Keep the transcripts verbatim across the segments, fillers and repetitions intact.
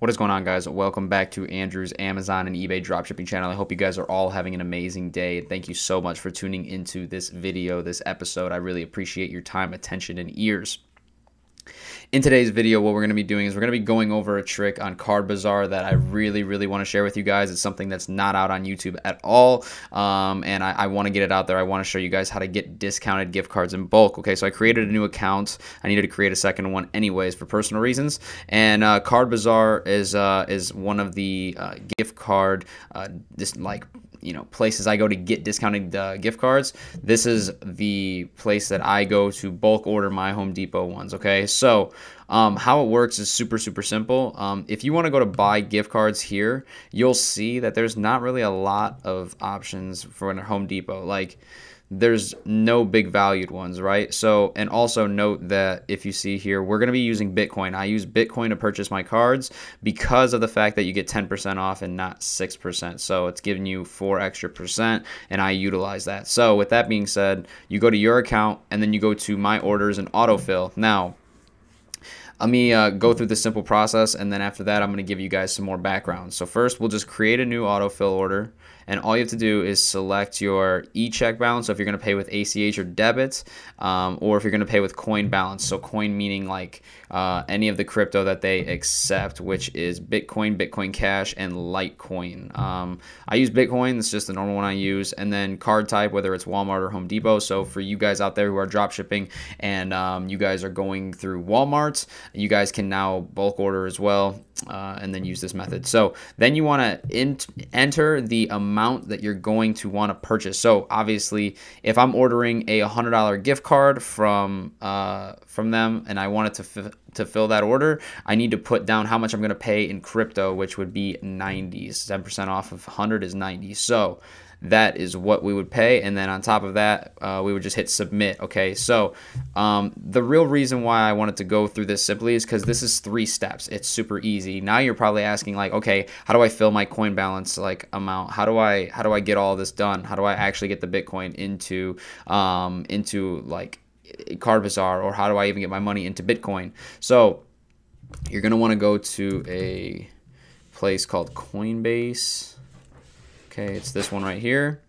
What is going on, guys? Welcome back to Andrew's Amazon and eBay dropshipping channel. I hope you guys are all having an amazing day. Thank you so much for tuning into this video, this episode. I really appreciate your time, attention, and ears. In today's video, what we're going to be doing is we're going to be going over a trick on Card Bazaar that I really, really want to share with you guys. It's something that's not out on YouTube at all, um, and I, I want to get it out there. I want to show you guys how to get discounted gift cards in bulk. Okay, so I created a new account. I needed to create a second one anyways for personal reasons, and uh, Card Bazaar is uh, is one of the uh, gift card uh, this like. you know, places I go to get discounted uh, gift cards. This is the place that I go to bulk order my Home Depot ones, okay? So um, how it works is super, super simple. Um, if you wanna go to buy gift cards here, you'll see that there's not really a lot of options for a Home Depot. Like, there's no big valued ones, right? So, and also note that if you see here, we're gonna be using Bitcoin. I use Bitcoin to purchase my cards because of the fact that you get ten percent off and not six percent. So it's giving you four extra percent, and I utilize that. So with that being said, you go to your account and then you go to my orders and autofill. Now, let me uh, go through the simple process, and then after that, I'm gonna give you guys some more background. So first, we'll just create a new autofill order, and all you have to do is select your e-check balance. So if you're gonna pay with A C H or debit, um, or if you're gonna pay with coin balance. So coin meaning like uh, any of the crypto that they accept, which is Bitcoin, Bitcoin Cash, and Litecoin. Um, I use Bitcoin, it's just the normal one I use, and then card type, whether it's Walmart or Home Depot. So for you guys out there who are dropshipping and um, you guys are going through Walmart, you guys can now bulk order as well, uh, and then use this method. So then you want to enter the amount that you're going to want to purchase. So obviously, if I'm ordering a one hundred dollar gift card from uh, from them, and I wanted to f to fill that order, I need to put down how much I'm going to pay in crypto, which would be ninety. ten percent off of one hundred is ninety. So that is what we would pay, and then on top of that, uh, we would just hit submit. Okay, so um, the real reason why I wanted to go through this simply is because this is three steps. It's super easy. Now you're probably asking, like, okay, how do I fill my coin balance like amount? How do I how do I get all this done? How do I actually get the Bitcoin into um, into like Card Bazaar, or how do I even get my money into Bitcoin? So you're gonna want to go to a place called Coinbase. Okay, it's this one right here.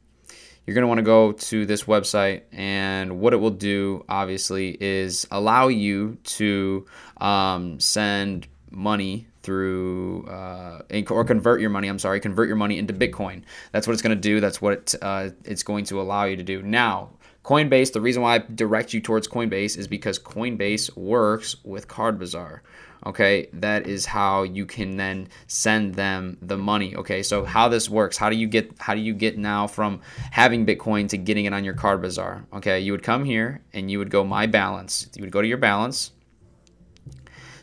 You're gonna wanna go to this website, and what it will do, obviously, is allow you to um, send money through, uh, or convert your money, I'm sorry, convert your money into Bitcoin. That's what it's gonna do. That's what it, uh, it's going to allow you to do. Now, Coinbase, the reason why I direct you towards Coinbase is because Coinbase works with Card Bazaar. Okay, that is how you can then send them the money. Okay, so how this works, how do you get how do you get now from having Bitcoin to getting it on your Card Bazaar? Okay, you would come here and you would go my balance. You would go to your balance.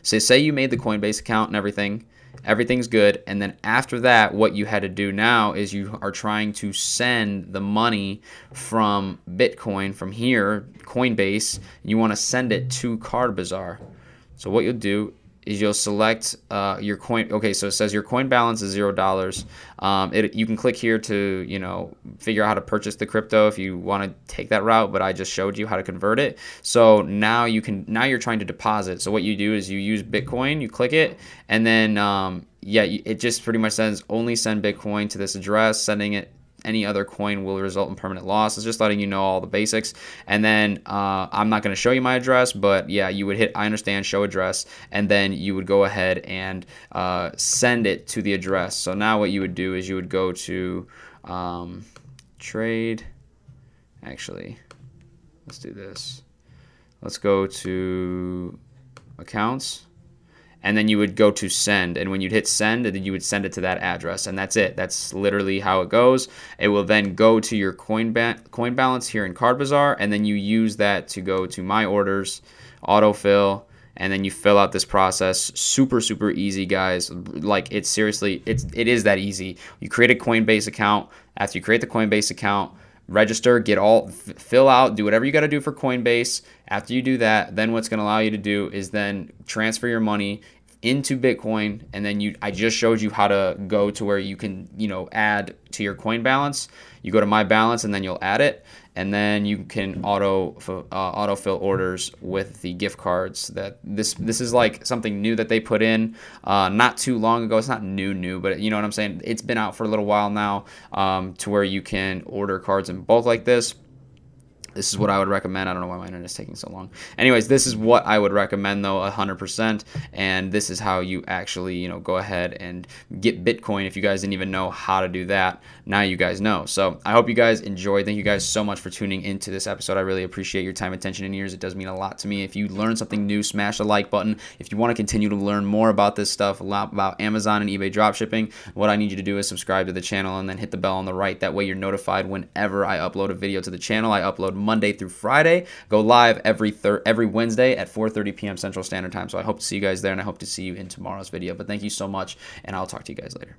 So say you made the Coinbase account and everything. Everything's good, and then after that, what you had to do now is you are trying to send the money from Bitcoin, from here, Coinbase, you want to send it to Card Bazaar. So what you'll do is you'll select uh, your coin. Okay, so it says your coin balance is zero dollars. Um, it you can click here to you know figure out how to purchase the crypto if you want to take that route. But I just showed you how to convert it. So now you can now you're trying to deposit. So what you do is you use Bitcoin. You click it, and then um, yeah, it just pretty much says only send Bitcoin to this address. Sending it any other coin will result in permanent loss. It's just letting you know all the basics. And then uh, I'm not going to show you my address, but yeah, you would hit, I understand, show address, and then you would go ahead and uh, send it to the address. So now what you would do is you would go to um, trade. Actually, let's do this. Let's go to accounts. And then you would go to send, and when you'd hit send, then you would send it to that address, and that's it. That's literally how it goes. It will then go to your coin, ba coin balance here in Card Bazaar, and then you use that to go to my orders, autofill, and then you fill out this process. Super, super easy, guys. Like, it's seriously, it's, it is that easy. You create a Coinbase account. After you create the Coinbase account, register, get all, fill out, do whatever you got to do for Coinbase. After you do that, then what's going to allow you to do is then transfer your money into Bitcoin, and then you I just showed you how to go to where you can, you know, add to your coin balance. You go to my balance and then you'll add it, and then you can auto uh, autofill orders with the gift cards. That this this is like something new that they put in uh, not too long ago. It's not new new, but you know what I'm saying, it's been out for a little while now, um, to where you can order cards in bulk like this. This is what I would recommend. I don't know why my internet is taking so long. Anyways, this is what I would recommend though, one hundred percent. And this is how you actually, you know, go ahead and get Bitcoin. If you guys didn't even know how to do that, now you guys know. So I hope you guys enjoyed. Thank you guys so much for tuning into this episode. I really appreciate your time, attention, and ears. It does mean a lot to me. If you learn something new, smash the like button. If you want to continue to learn more about this stuff, a lot about Amazon and eBay dropshipping, what I need you to do is subscribe to the channel and then hit the bell on the right. That way you're notified whenever I upload a video to the channel. I upload Monday through Friday, go live every third every Wednesday at four thirty p m Central Standard Time. So I hope to see you guys there, and I hope to see you in tomorrow's video. But thank you so much, and I'll talk to you guys later.